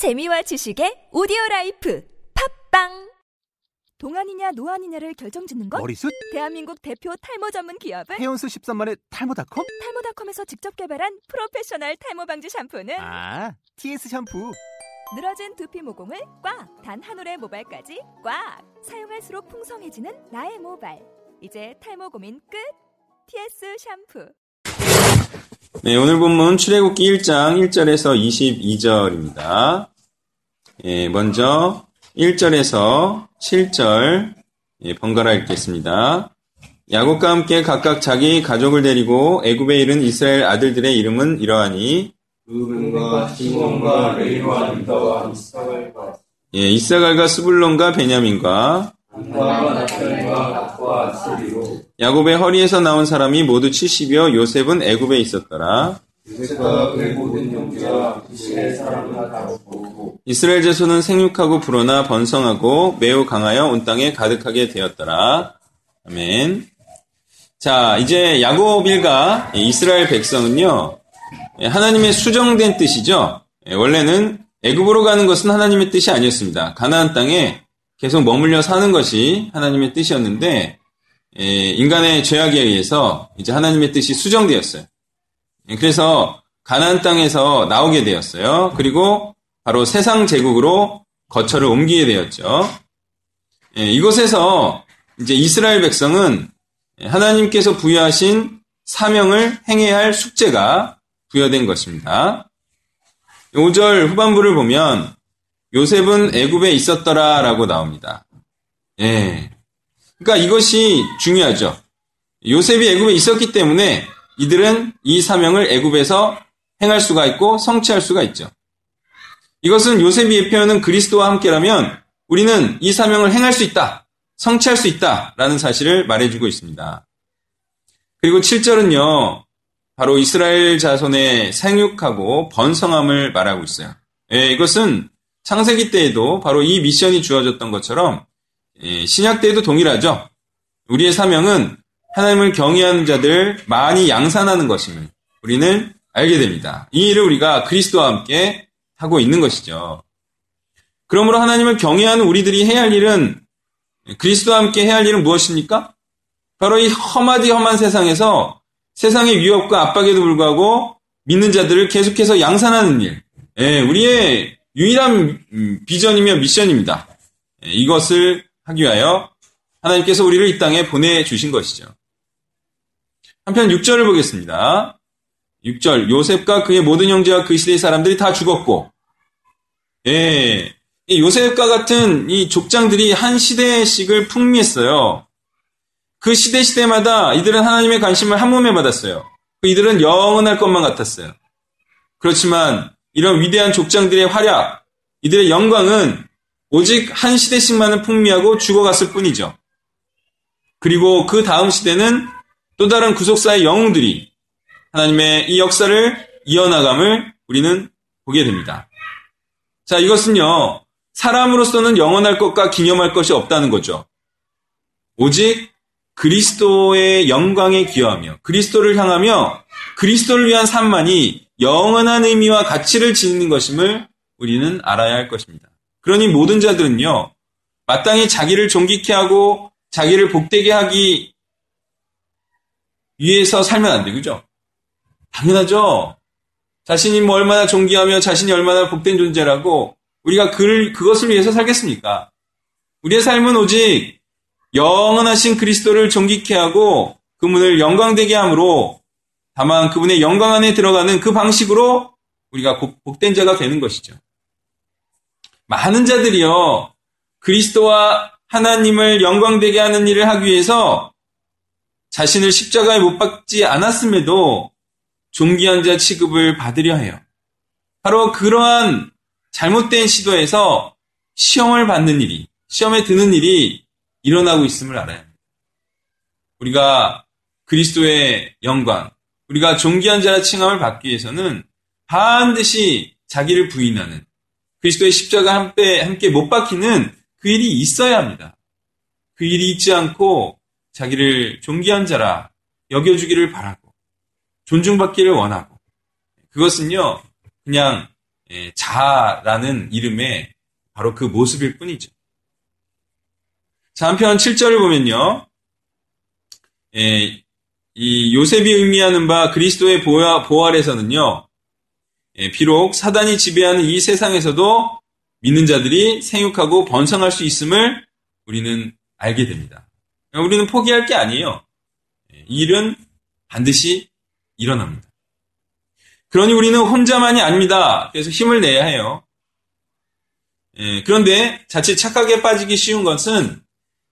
재미와 지식의 오디오라이프 팝빵. 동안이냐 노안이냐를 결정짓는 것? 머리숱? 대한민국 대표 탈모 전문 기업은? 해온수 13만의 탈모닷컴? 탈모닷컴에서 직접 개발한 프로페셔널 탈모 방지 샴푸는? TS 샴푸! 늘어진 두피 모공을 꽉! 단 한 올의 모발까지 꽉! 사용할수록 풍성해지는 나의 모발! 이제 탈모 고민 끝! TS 샴푸! 네, 오늘 본문 출애굽기 1장 1절에서 22절입니다. 예, 먼저 1절에서 7절 번갈아 읽겠습니다. 야곱과 함께 각각 자기 가족을 데리고 애굽에 이른 이스라엘 아들들의 이름은 이러하니 르벤과 시몬과 레위와 유다와 이사갈과 이사갈과 스불론과 베냐민과 야곱의 허리에서 나온 사람이 모두 70이여 요셉은 애굽에 있었더라. 이스라엘 제소는 생육하고 불어나 번성하고 매우 강하여 온 땅에 가득하게 되었더라. 아멘. 자, 이제 야곱 일가 이스라엘 백성은요, 하나님의 수정된 뜻이죠. 원래는 애굽으로 가는 것은 하나님의 뜻이 아니었습니다. 가나안 땅에 계속 머물려 사는 것이 하나님의 뜻이었는데, 인간의 죄악에 의해서 이제 하나님의 뜻이 수정되었어요. 그래서 가나안 땅에서 나오게 되었어요. 그리고 바로 세상 제국으로 거처를 옮기게 되었죠. 이곳에서 이제 이스라엘 백성은 하나님께서 부여하신 사명을 행해야 할 숙제가 부여된 것입니다. 5절 후반부를 보면 요셉은 애굽에 있었더라 라고 나옵니다. 예. 그러니까 이것이 중요하죠. 요셉이 애굽에 있었기 때문에 이들은 이 사명을 애굽에서 행할 수가 있고 성취할 수가 있죠. 이것은 요셉이 예표하는 그리스도와 함께라면 우리는 이 사명을 행할 수 있다, 성취할 수 있다라는 사실을 말해주고 있습니다. 그리고 7절은요. 바로 이스라엘 자손의 생육하고 번성함을 말하고 있어요. 예, 이것은 창세기 때에도 바로 이 미션이 주어졌던 것처럼 신약 때에도 동일하죠. 우리의 사명은 하나님을 경외하는 자들 많이 양산하는 것임을 우리는 알게 됩니다. 이 일을 우리가 그리스도와 함께 하고 있는 것이죠. 그러므로 하나님을 경외하는 우리들이 해야 할 일은, 그리스도와 함께 해야 할 일은 무엇입니까? 바로 이 험하디 험한 세상에서 세상의 위협과 압박에도 불구하고 믿는 자들을 계속해서 양산하는 일, 우리의 유일한 비전이며 미션입니다. 이것을 하기 위하여 하나님께서 우리를 이 땅에 보내주신 것이죠. 한편 6절을 보겠습니다. 6절, 요셉과 그의 모든 형제와 그 시대의 사람들이 다 죽었고, 요셉과 같은 이 족장들이 한 시대씩을 풍미했어요. 그 시대마다 이들은 하나님의 관심을 한 몸에 받았어요. 이들은 영원할 것만 같았어요. 그렇지만 이런 위대한 족장들의 활약, 이들의 영광은 오직 한 시대씩만은 풍미하고 죽어갔을 뿐이죠. 그리고 그 다음 시대는 또 다른 구속사의 영웅들이 하나님의 이 역사를 이어나감을 우리는 보게 됩니다. 자, 이것은요, 사람으로서는 영원할 것과 기념할 것이 없다는 거죠. 오직 그리스도의 영광에 기여하며 그리스도를 향하며 그리스도를 위한 삶만이 영원한 의미와 가치를 지니는 것임을 우리는 알아야 할 것입니다. 그러니 모든 자들은요, 마땅히 자기를 존귀케 하고 자기를 복되게 하기 위해서 살면 안 돼요. 그죠? 당연하죠. 자신이 얼마나 존귀하며 자신이 얼마나 복된 존재라고 우리가 그것을 위해서 살겠습니까? 우리의 삶은 오직 영원하신 그리스도를 존귀케 하고 그분을 영광되게 함으로, 다만 그분의 영광 안에 들어가는 그 방식으로 우리가 복된 자가 되는 것이죠. 많은 자들이요, 그리스도와 하나님을 영광되게 하는 일을 하기 위해서 자신을 십자가에 못 박지 않았음에도 존귀한 자 취급을 받으려 해요. 바로 그러한 잘못된 시도에서 시험에 드는 일이 일어나고 있음을 알아야 합니다. 우리가 그리스도의 영광, 우리가 존귀한 자라 칭함을 받기 위해서는 반드시 자기를 부인하는, 그리스도의 십자가 함께 못 박히는 그 일이 있어야 합니다. 그 일이 있지 않고 자기를 존귀한 자라 여겨주기를 바라고 존중받기를 원하고, 그것은요, 그냥 자라는 이름의 바로 그 모습일 뿐이죠. 자, 한편 7절을 보면요. 이 요셉이 의미하는 바 그리스도의 보활에서는요. 비록 사단이 지배하는 이 세상에서도 믿는 자들이 생육하고 번성할 수 있음을 우리는 알게 됩니다. 우리는 포기할 게 아니에요. 이 일은 반드시 일어납니다. 그러니 우리는 혼자만이 아닙니다. 그래서 힘을 내야 해요. 그런데 자칫 착각에 빠지기 쉬운 것은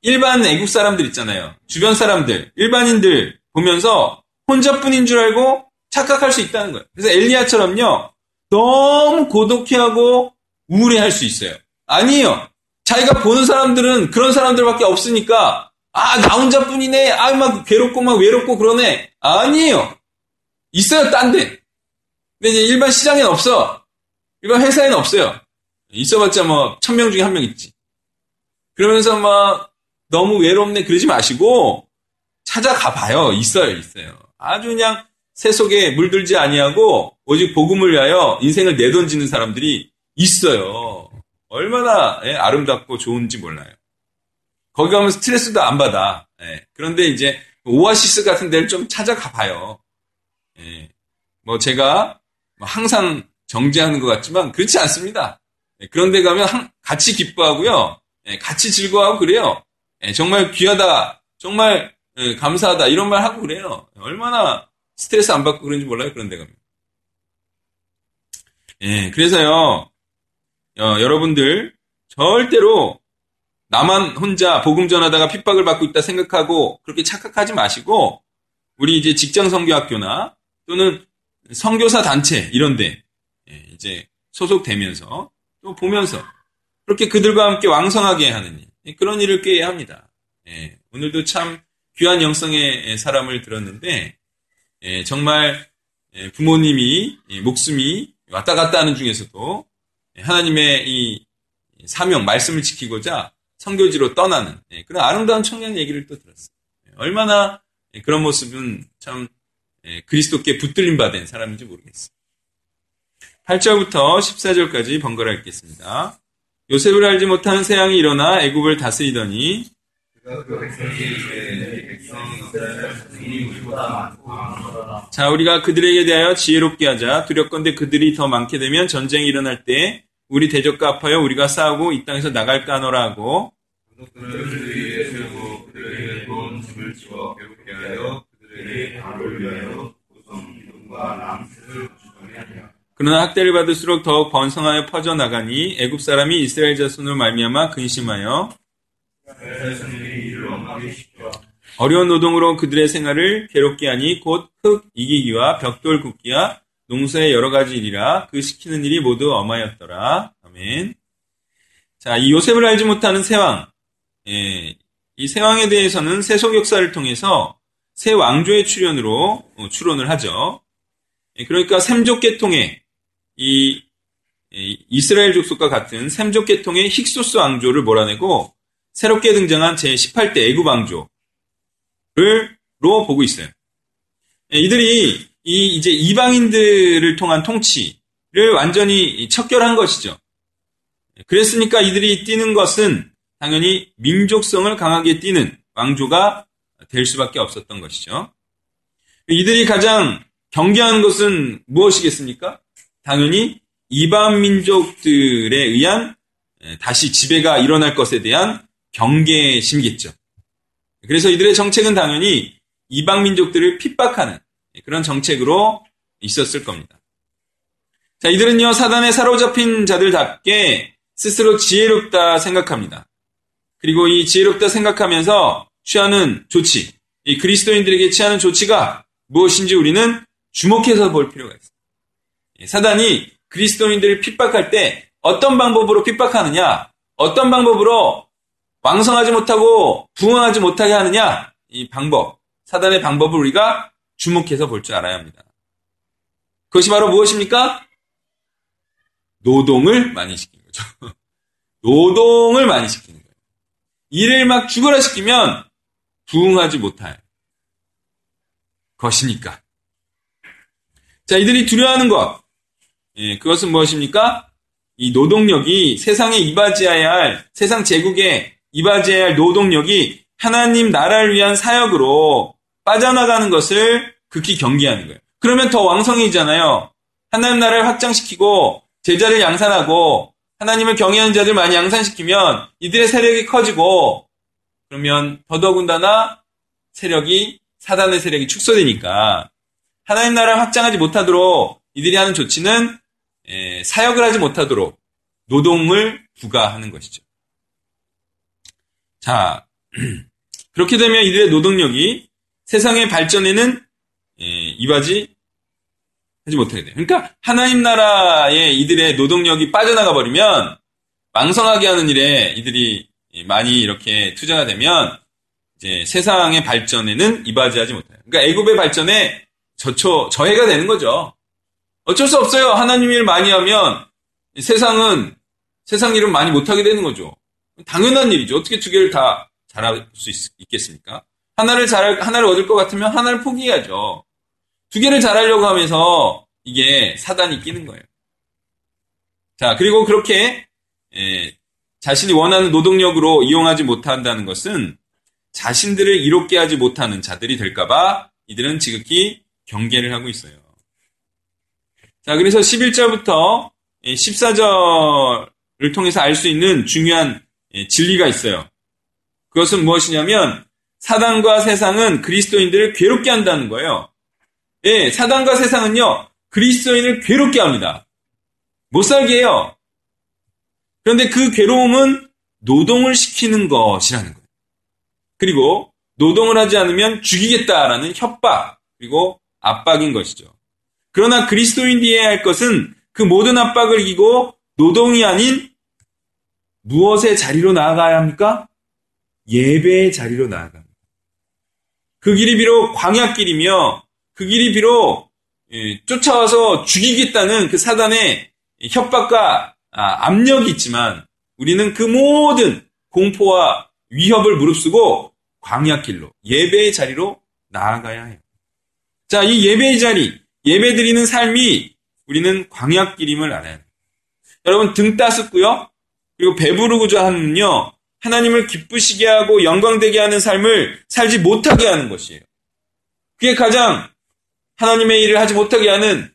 일반 애국 사람들 있잖아요. 주변 사람들, 일반인들 보면서 혼자뿐인 줄 알고 착각할 수 있다는 거예요. 그래서 엘리야처럼요. 너무 고독해하고 우울해할 수 있어요. 아니에요. 자기가 보는 사람들은 그런 사람들밖에 없으니까 나 혼자뿐이네. 막 괴롭고 막 외롭고 그러네. 아니에요. 있어요, 딴 데. 근데 이제 일반 시장엔 없어. 일반 회사에는 없어요. 있어봤자 1,000명 중에 1명 있지. 그러면서 너무 외롭네 그러지 마시고 찾아가 봐요. 있어요. 아주 그냥 새 속에 물들지 아니하고 오직 복음을 위하여 인생을 내던지는 사람들이 있어요. 얼마나 아름답고 좋은지 몰라요. 거기 가면 스트레스도 안 받아. 그런데 이제 오아시스 같은 데를 좀 찾아가 봐요. 제가 항상 정죄하는 것 같지만 그렇지 않습니다. 그런 데 가면 같이 기뻐하고요. 같이 즐거워하고 그래요. 정말 귀하다. 정말 감사하다. 이런 말 하고 그래요. 얼마나 스트레스 안 받고 그런지 몰라요. 그런 데 가면. 그래서요. 여러분들 절대로 나만 혼자 복음 전하다가 핍박을 받고 있다 생각하고 그렇게 착각하지 마시고 우리 이제 직장 선교학교나 또는 선교사 단체 이런 데 이제 소속되면서 또 보면서 그렇게 그들과 함께 왕성하게 하는 일, 그런 일을 꾀해야 합니다. 오늘도 참 귀한 영성의 사람을 들었는데 정말 부모님이 목숨이 왔다 갔다 하는 중에서도 하나님의 이 사명, 말씀을 지키고자 선교지로 떠나는 그런 아름다운 청년 얘기를 또 들었어요. 얼마나 그런 모습은 참 그리스도께 붙들림 받은 사람인지 모르겠어요. 8절부터 14절까지 번갈아 읽겠습니다. 요셉을 알지 못하는 새 양이 일어나 애굽을 다스리더니 자, 우리가 그들에게 대하여 지혜롭게 하자. 두렵건대 그들이 더 많게 되면 전쟁이 일어날 때 우리 대적과 합하여 우리가 싸우고 이 땅에서 나갈까 하노라 하고 그러나 학대를 받을수록 더욱 번성하여 퍼져나가니 애굽 사람이 이스라엘 자손으로 말미암아 근심하여 어려운 노동으로 그들의 생활을 괴롭게 하니 곧 흙 이기기와 벽돌 굽기와 농사의 여러 가지 일이라 그 시키는 일이 모두 엄하였더라. 아멘. 자, 이 요셉을 알지 못하는 새왕. 이 새왕에 대해서는 세속 역사를 통해서 새 왕조의 출현으로 추론을 하죠. 그러니까 셈족 계통의 이 이스라엘 족속과 같은 셈족 계통의 힉소스 왕조를 몰아내고 새롭게 등장한 제18대 애굽 왕조를로 보고 있어요. 이들이 이제 이방인들을 통한 통치를 완전히 척결한 것이죠. 그랬으니까 이들이 띠는 것은 당연히 민족성을 강하게 띠는 왕조가 될 수밖에 없었던 것이죠. 이들이 가장 경계하는 것은 무엇이겠습니까? 당연히 이방 민족들에 의한 다시 지배가 일어날 것에 대한 경계심이겠죠. 그래서 이들의 정책은 당연히 이방 민족들을 핍박하는 그런 정책으로 있었을 겁니다. 자, 이들은요, 사단에 사로잡힌 자들답게 스스로 지혜롭다 생각합니다. 그리고 이 지혜롭다 생각하면서 취하는 조치, 이 그리스도인들에게 취하는 조치가 무엇인지 우리는 주목해서 볼 필요가 있습니다. 사단이 그리스도인들을 핍박할 때 어떤 방법으로 핍박하느냐, 어떤 방법으로 왕성하지 못하고 부흥하지 못하게 하느냐, 이 방법, 사단의 방법을 우리가 주목해서 볼 줄 알아야 합니다. 그것이 바로 무엇입니까? 노동을 많이 시키는 거죠. 노동을 많이 시키는 거예요. 일을 막 죽어라 시키면 부흥하지 못할 것이니까. 자, 이들이 두려워하는 것, 예, 그것은 무엇입니까? 이 노동력이 세상에 이바지해야 할, 세상 제국에 이바지해야 할 노동력이 하나님 나라를 위한 사역으로 빠져나가는 것을 극히 경계하는 거예요. 그러면 더 왕성해지잖아요. 하나님 나라를 확장시키고 제자를 양산하고 하나님을 경외하는 자들 많이 양산시키면 이들의 세력이 커지고 그러면 더더군다나 세력이 사단의 세력이 축소되니까 하나님 나라를 확장하지 못하도록 이들이 하는 조치는 사역을 하지 못하도록 노동을 부과하는 것이죠. 자, 그렇게 되면 이들의 노동력이 세상의 발전에는 이바지 하지 못하게 돼요. 그러니까 하나님 나라에 이들의 노동력이 빠져나가 버리면 왕성하게 하는 일에 이들이 많이 이렇게 투자가 되면 이제 세상의 발전에는 이바지하지 못해요. 그러니까 애굽의 발전에 저해가 되는 거죠. 어쩔 수 없어요. 하나님 일을 많이 하면 세상 일을 많이 못하게 되는 거죠. 당연한 일이죠. 어떻게 두 개를 다 잘할 수 있겠습니까? 하나를 얻을 것 같으면 하나를 포기해야죠. 두 개를 잘하려고 하면서 이게 사단이 끼는 거예요. 자, 그리고 그렇게 자신이 원하는 노동력으로 이용하지 못한다는 것은 자신들을 이롭게 하지 못하는 자들이 될까봐 이들은 지극히 경계를 하고 있어요. 자, 그래서 11절부터 14절을 통해서 알 수 있는 중요한 진리가 있어요. 그것은 무엇이냐면 사단과 세상은 그리스도인들을 괴롭게 한다는 거예요. 예, 사단과 세상은요, 그리스도인을 괴롭게 합니다. 못 살게 해요. 그런데 그 괴로움은 노동을 시키는 것이라는 거예요. 그리고 노동을 하지 않으면 죽이겠다라는 협박, 그리고 압박인 것이죠. 그러나 그리스도인이 해야 할 것은 그 모든 압박을 이기고 노동이 아닌 무엇의 자리로 나아가야 합니까? 예배의 자리로 나아갑니다. 그 길이 비록 광야길이며 그 길이 비록 쫓아와서 죽이겠다는 그 사단의 협박과 압력이 있지만 우리는 그 모든 공포와 위협을 무릅쓰고 광야길로 예배의 자리로 나아가야 해요. 자, 이 예배의 자리, 예배 드리는 삶이 우리는 광야길임을 알아야 해요. 여러분 등 따숩고요. 그리고 배부르고자 하는요. 하나님을 기쁘시게 하고 영광되게 하는 삶을 살지 못하게 하는 것이에요. 그게 가장 하나님의 일을 하지 못하게 하는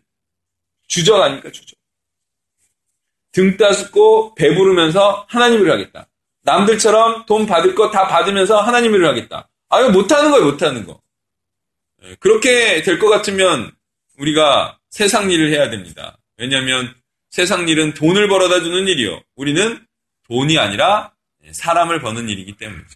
주적 아닙니까? 주적. 등 따숩고 배부르면서 하나님을 하겠다. 남들처럼 돈 받을 거 다 받으면서 하나님을 하겠다. 아, 이거 못하는 거예요. 못하는 거. 그렇게 될 것 같으면 우리가 세상 일을 해야 됩니다. 왜냐하면 세상 일은 돈을 벌어다 주는 일이요. 우리는 돈이 아니라 사람을 버는 일이기 때문이죠.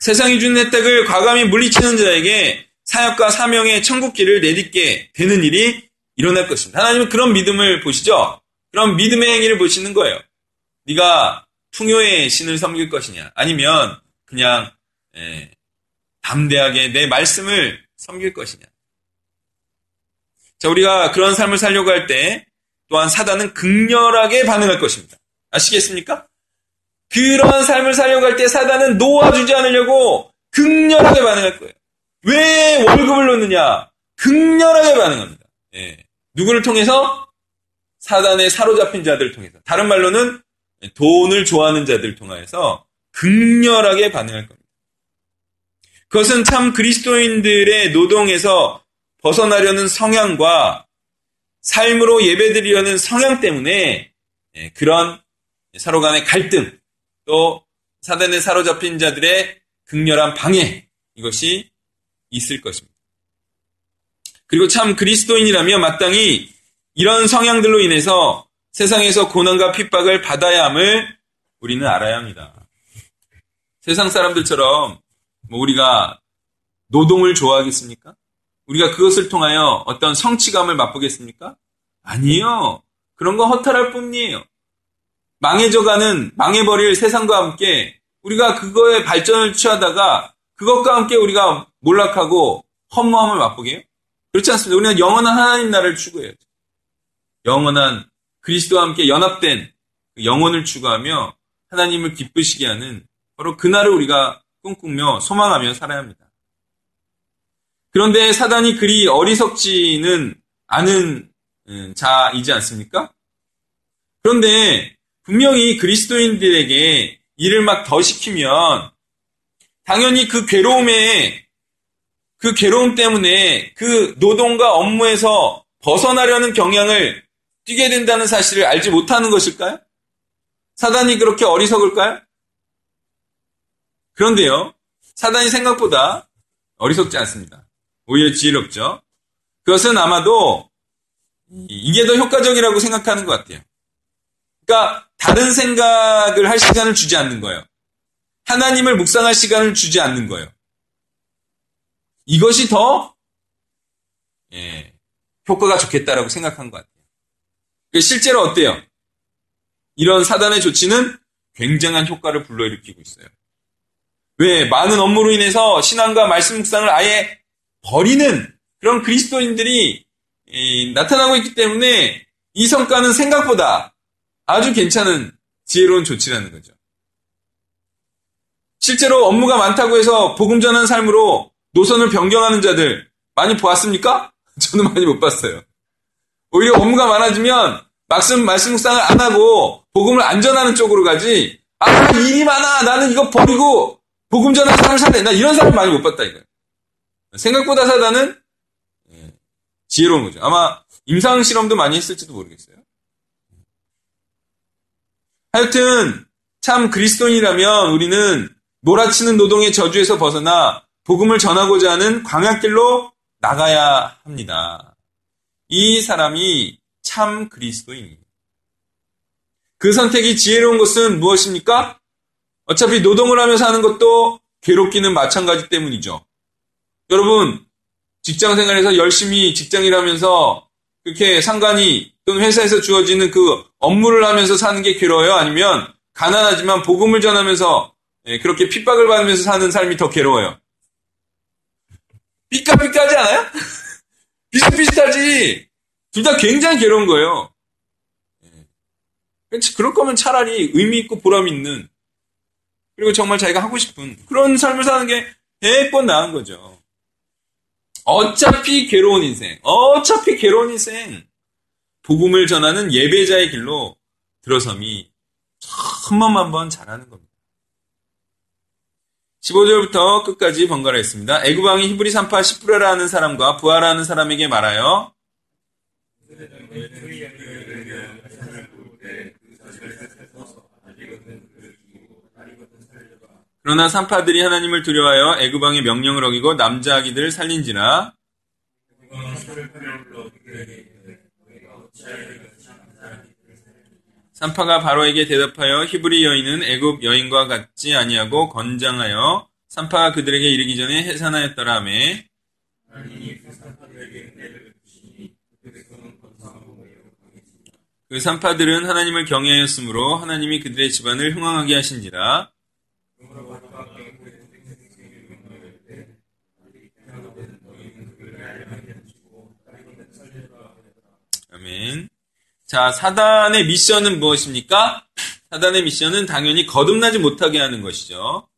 세상이 주는 혜택을 과감히 물리치는 자에게 사역과 사명의 천국길을 내딛게 되는 일이 일어날 것입니다. 하나님은 그런 믿음을 보시죠. 그런 믿음의 행위를 보시는 거예요. 네가 풍요의 신을 섬길 것이냐 아니면 그냥 담대하게 내 말씀을 섬길 것이냐. 자, 우리가 그런 삶을 살려고 할 때 또한 사단은 극렬하게 반응할 것입니다. 아시겠습니까? 그러한 삶을 살려고 할 때 사단은 놓아주지 않으려고 극렬하게 반응할 거예요. 왜 월급을 놓느냐? 극렬하게 반응합니다. 예. 누구를 통해서? 사단에 사로잡힌 자들을 통해서. 다른 말로는 돈을 좋아하는 자들을 통해서 극렬하게 반응할 겁니다. 그것은 참 그리스도인들의 노동에서 벗어나려는 성향과 삶으로 예배드리려는 성향 때문에 그런 서로 간의 갈등, 또 사단에 사로잡힌 자들의 극렬한 방해, 이것이 있을 것입니다. 그리고 참 그리스도인이라면 마땅히 이런 성향들로 인해서 세상에서 고난과 핍박을 받아야 함을 우리는 알아야 합니다. 세상 사람들처럼 우리가 노동을 좋아하겠습니까? 우리가 그것을 통하여 어떤 성취감을 맛보겠습니까? 아니요. 그런 건 허탈할 뿐이에요. 망해버릴 세상과 함께 우리가 그거에 발전을 취하다가 그것과 함께 우리가 몰락하고 허무함을 맛보게 해요? 그렇지 않습니다. 우리는 영원한 하나님 나라를 추구해야죠. 영원한 그리스도와 함께 연합된 그 영혼을 추구하며 하나님을 기쁘시게 하는 바로 그날을 우리가 꿈꾸며 소망하며 살아야 합니다. 그런데 사단이 그리 어리석지는 않은 자이지 않습니까? 그런데 분명히 그리스도인들에게 일을 막 더 시키면 당연히 그 괴로움 때문에 그 노동과 업무에서 벗어나려는 경향을 띠게 된다는 사실을 알지 못하는 것일까요? 사단이 그렇게 어리석을까요? 그런데요, 사단이 생각보다 어리석지 않습니다. 오히려 지혜롭죠. 그것은 아마도 이게 더 효과적이라고 생각하는 것 같아요. 그러니까 다른 생각을 할 시간을 주지 않는 거예요. 하나님을 묵상할 시간을 주지 않는 거예요. 이것이 더 효과가 좋겠다라고 생각한 것 같아요. 실제로 어때요? 이런 사단의 조치는 굉장한 효과를 불러일으키고 있어요. 왜? 많은 업무로 인해서 신앙과 말씀 묵상을 아예 버리는 그런 그리스도인들이 나타나고 있기 때문에 이 성과는 생각보다 아주 괜찮은 지혜로운 조치라는 거죠. 실제로 업무가 많다고 해서 복음 전하는 삶으로 노선을 변경하는 자들 많이 보았습니까? 저는 많이 못 봤어요. 오히려 업무가 많아지면 말씀 묵상을 안 하고 복음을 안 전하는 쪽으로 가지, 아, 일이 많아, 나는 이거 버리고 복음 전하는 사람을 살래, 나 이런 사람 많이 못 봤다 이거예요. 생각보다 사단은 지혜로운 거죠. 아마 임상 실험도 많이 했을지도 모르겠어요. 하여튼 참 그리스도인이라면 우리는 노라치는 노동의 저주에서 벗어나 복음을 전하고자 하는 광야길로 나가야 합니다. 이 사람이 참 그리스도인입니다. 그 선택이 지혜로운 것은 무엇입니까? 어차피 노동을 하면서 하는 것도 괴롭기는 마찬가지 때문이죠. 여러분, 직장 생활에서 열심히 직장일 하면서 그렇게 상관이 또는 회사에서 주어지는 그 업무를 하면서 사는 게 괴로워요? 아니면 가난하지만 복음을 전하면서 그렇게 핍박을 받으면서 사는 삶이 더 괴로워요? 삐까삐까하지 않아요? 비슷비슷하지. 둘 다 굉장히 괴로운 거예요. 그럴 거면 차라리 의미 있고 보람 있는, 그리고 정말 자기가 하고 싶은 그런 삶을 사는 게 대권 나은 거죠. 어차피 괴로운 인생. 복음을 전하는 예배자의 길로 들어섬이 천만만번 잘하는 겁니다. 15절부터 끝까지 번갈아 읽습니다. 애굽왕이 히브리 산파 시프라라 하는 사람과 부하라 하는 사람에게 말하여 그러나 산파들이 하나님을 두려워하여 애굽왕의 명령을 어기고 남자 아기들을 살린지라. 산파가 바로에게 대답하여 히브리 여인은 애굽 여인과 같지 아니하고 건장하여 산파가 그들에게 이르기 전에 해산하였더라 하며, 그 산파들은 하나님을 경외하였으므로 하나님이 그들의 집안을 흥왕하게 하신지라. 아멘. 자, 사단의 미션은 무엇입니까? 사단의 미션은 당연히 거듭나지 못하게 하는 것이죠.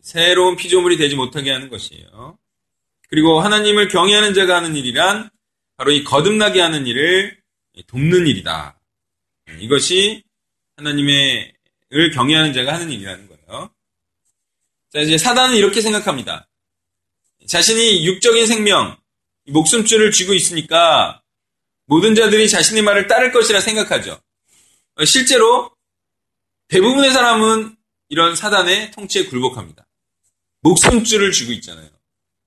새로운 피조물이 되지 못하게 하는 것이에요. 그리고 하나님을 경외하는 자가 하는 일이란 바로 이 거듭나게 하는 일을 돕는 일이다. 이것이 하나님을 경외하는 자가 하는 일이라는 거예요. 자, 이제 사단은 이렇게 생각합니다. 자신이 육적인 생명, 목숨줄을 쥐고 있으니까 모든 자들이 자신의 말을 따를 것이라 생각하죠. 실제로 대부분의 사람은 이런 사단의 통치에 굴복합니다. 목숨줄을 쥐고 있잖아요.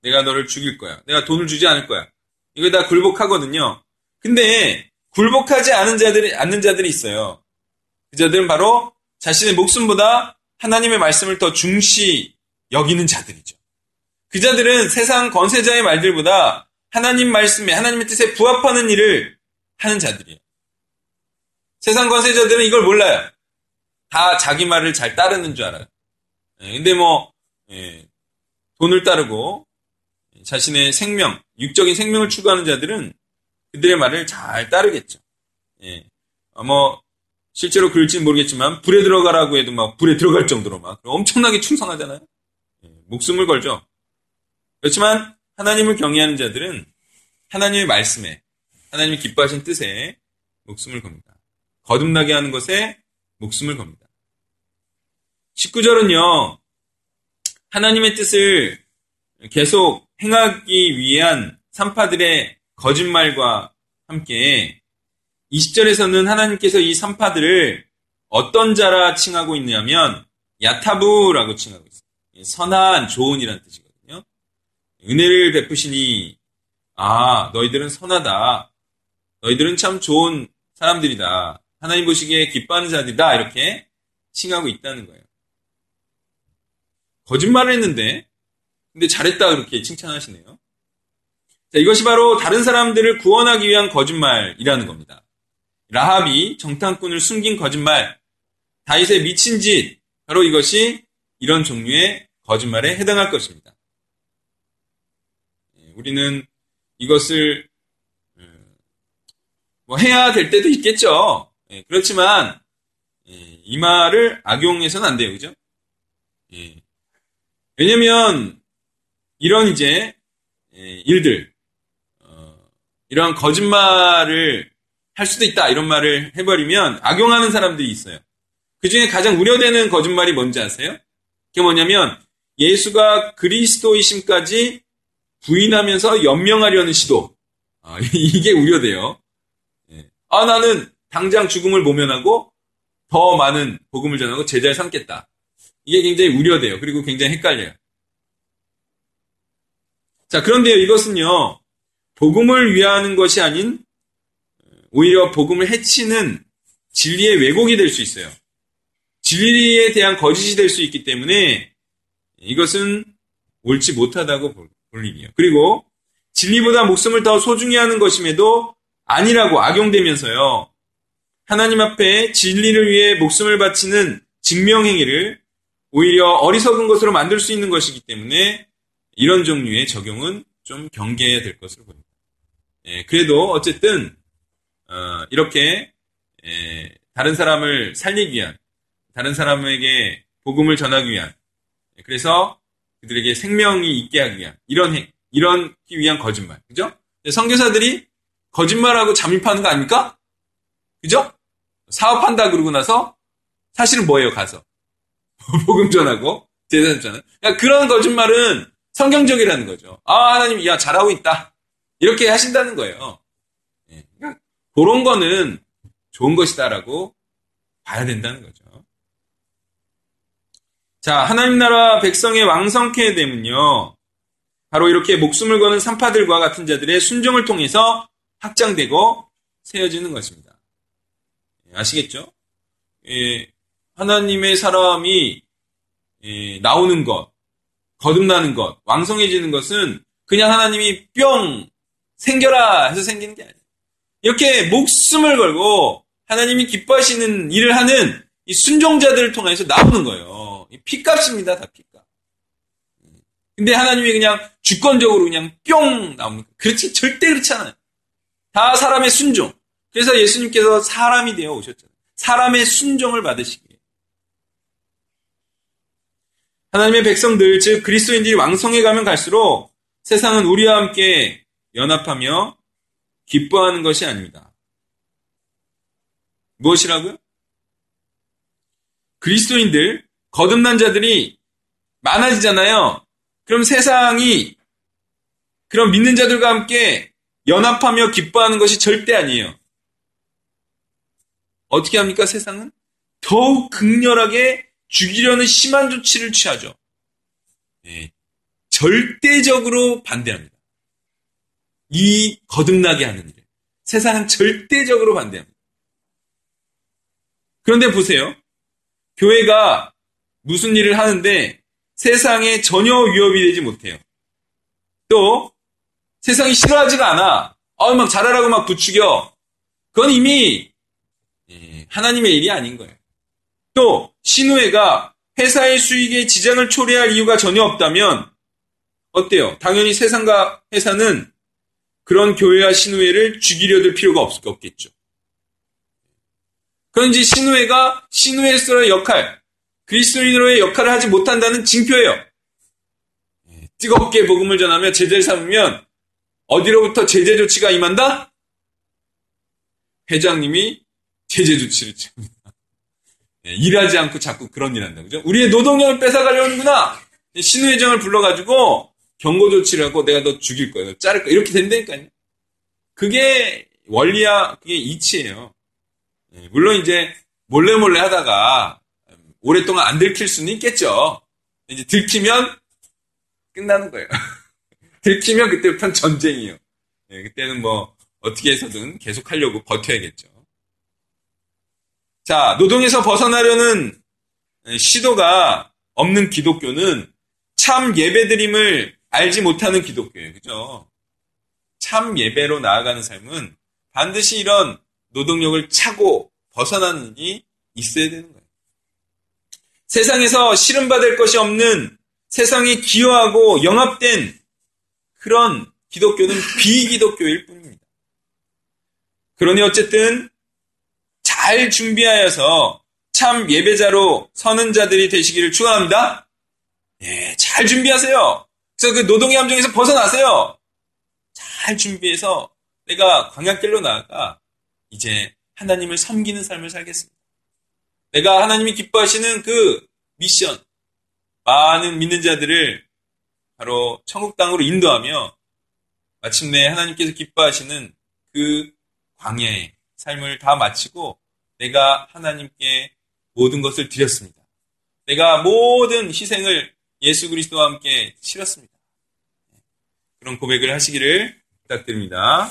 내가 너를 죽일 거야. 내가 돈을 주지 않을 거야. 이거 다 굴복하거든요. 근데 굴복하지 않는 자들이 있어요. 그 자들은 바로 자신의 목숨보다 하나님의 말씀을 더 중시 여기는 자들이죠. 그 자들은 세상 권세자의 말들보다 하나님 말씀에, 하나님의 뜻에 부합하는 일을 하는 자들이에요. 세상 권세자들은 이걸 몰라요. 다 자기 말을 잘 따르는 줄 알아요. 근데 돈을 따르고 자신의 생명, 육적인 생명을 추구하는 자들은 그들의 말을 잘 따르겠죠. 실제로 그럴지는 모르겠지만 불에 들어가라고 해도 불에 들어갈 정도로 엄청나게 충성하잖아요. 목숨을 걸죠. 그렇지만 하나님을 경외하는 자들은 하나님의 말씀에, 하나님이 기뻐하신 뜻에 목숨을 겁니다. 거듭나게 하는 것에 목숨을 겁니다. 19절은요. 하나님의 뜻을 계속 행하기 위한 산파들의 거짓말과 함께 20절에서는 하나님께서 이 산파들을 어떤 자라 칭하고 있냐면 야타부라고 칭하고 있어요. 선한, 좋은이란 뜻이거든요. 은혜를 베푸시니 아, 너희들은 선하다. 너희들은 참 좋은 사람들이다. 하나님 보시기에 기뻐하는 자들이다. 이렇게 칭하고 있다는 거예요. 거짓말을 했는데 근데 잘했다 그렇게 칭찬하시네요. 자, 이것이 바로 다른 사람들을 구원하기 위한 거짓말이라는 겁니다. 라합이 정탐꾼을 숨긴 거짓말, 다윗의 미친 짓, 바로 이것이 이런 종류의 거짓말에 해당할 것입니다. 우리는 이것을 해야 될 때도 있겠죠. 그렇지만 이 말을 악용해서는 안 돼요, 그죠? 왜냐하면 이런 이제 일들, 이런 거짓말을 할 수도 있다 이런 말을 해버리면 악용하는 사람들이 있어요. 그 중에 가장 우려되는 거짓말이 뭔지 아세요? 그게 뭐냐면 예수가 그리스도이심까지 부인하면서 연명하려는 시도. 이게 우려돼요. 아, 나는 당장 죽음을 모면하고 더 많은 복음을 전하고 제자를 삼겠다. 이게 굉장히 우려돼요. 그리고 굉장히 헷갈려요. 자, 그런데요, 이것은요, 복음을 위하는 것이 아닌 오히려 복음을 해치는 진리의 왜곡이 될 수 있어요. 진리에 대한 거짓이 될 수 있기 때문에 이것은 옳지 못하다고 볼 일이에요. 그리고 진리보다 목숨을 더 소중히 하는 것임에도 아니라고 악용되면서요. 하나님 앞에 진리를 위해 목숨을 바치는 증명행위를 오히려 어리석은 것으로 만들 수 있는 것이기 때문에 이런 종류의 적용은 좀 경계해야 될 것으로 보입니다. 그래도 어쨌든 이렇게 다른 사람을 살리기 위한, 다른 사람에게 복음을 전하기 위한, 그래서 그들에게 생명이 있게 하기 위한 이런 행, 이런기 위한 거짓말, 그죠? 선교사들이 거짓말하고 잠입하는 거 아닙니까? 그죠? 사업한다 그러고 나서 사실은 뭐예요? 가서 복음 전하고 제사 전하는. 그러니까 그런 거짓말은 성경적이라는 거죠. 아, 하나님, 야, 잘하고 있다. 이렇게 하신다는 거예요. 그러니까 그런 거는 좋은 것이다라고 봐야 된다는 거죠. 자, 하나님 나라 백성의 왕성케 됨은요, 바로 이렇게 목숨을 거는 산파들과 같은 자들의 순종을 통해서 확장되고 세워지는 것입니다. 아시겠죠? 하나님의 사람이 나오는 것, 거듭나는 것, 왕성해지는 것은 그냥 하나님이 뿅 생겨라 해서 생기는 게 아니에요. 이렇게 목숨을 걸고 하나님이 기뻐하시는 일을 하는 이 순종자들을 통해서 나오는 거예요. 피값입니다. 다 피값. 근데 하나님이 그냥 주권적으로 그냥 뿅 나옵니까? 그렇지, 절대 그렇지 않아요. 다 사람의 순종. 그래서 예수님께서 사람이 되어 오셨잖아요. 사람의 순종을 받으시기. 하나님의 백성들, 즉 그리스도인들이 왕성해가면 갈수록 세상은 우리와 함께 연합하며 기뻐하는 것이 아닙니다. 무엇이라고요? 그리스도인들, 거듭난 자들이 많아지잖아요. 그럼 세상이 그런 믿는 자들과 함께 연합하며 기뻐하는 것이 절대 아니에요. 어떻게 합니까? 세상은 더욱 극렬하게 죽이려는 심한 조치를 취하죠. 절대적으로 반대합니다. 이 거듭나게 하는 일. 세상은 절대적으로 반대합니다. 그런데 보세요. 교회가 무슨 일을 하는데 세상에 전혀 위협이 되지 못해요. 또 세상이 싫어하지가 않아. 막 잘하라고 막 부추겨. 그건 이미 하나님의 일이 아닌 거예요. 또 신우회가 회사의 수익에 지장을 초래할 이유가 전혀 없다면 어때요? 당연히 세상과 회사는 그런 교회와 신우회를 죽이려 들 필요가 없겠죠. 그런지 신우회가 신우회로서의 역할, 그리스도인으로의 역할을 하지 못한다는 징표예요. 뜨겁게 복음을 전하며 제자를 삼으면 어디로부터 제재 조치가 임한다? 회장님이 제재 조치를 취합니다. 일하지 않고 자꾸 그런 일 한다. 그죠? 우리의 노동력을 뺏어가려는구나. 신우회장을 불러가지고 경고 조치를 하고 내가 너 죽일 거야. 너 자를 거야. 이렇게 된다니까요. 그게 원리야. 그게 이치예요. 물론 이제 몰래 하다가 오랫동안 안 들킬 수는 있겠죠. 이제 들키면 끝나는 거예요. 들키면 그때부터는 전쟁이에요. 그때는 뭐 어떻게 해서든 계속 하려고 버텨야겠죠. 자, 노동에서 벗어나려는 시도가 없는 기독교는 참 예배드림을 알지 못하는 기독교예요. 그죠? 참 예배로 나아가는 삶은 반드시 이런 노동력을 차고 벗어나는 일이 있어야 되는 거예요. 세상에서 실현받을 것이 없는 세상에 기여하고 영합된 그런 기독교는 비기독교일 뿐입니다. 그러니 어쨌든 잘 준비하여서 참 예배자로 서는 자들이 되시기를 축원합니다. 예, 잘 준비하세요. 그래서 그 노동의 함정에서 벗어나세요. 잘 준비해서 내가 광야길로 나아가 이제 하나님을 섬기는 삶을 살겠습니다. 내가 하나님이 기뻐하시는 그 미션, 많은 믿는 자들을 바로 천국 땅으로 인도하며 마침내 하나님께서 기뻐하시는 그 광야의 삶을 다 마치고 내가 하나님께 모든 것을 드렸습니다. 내가 모든 희생을 예수 그리스도와 함께 치렀습니다. 그런 고백을 하시기를 부탁드립니다.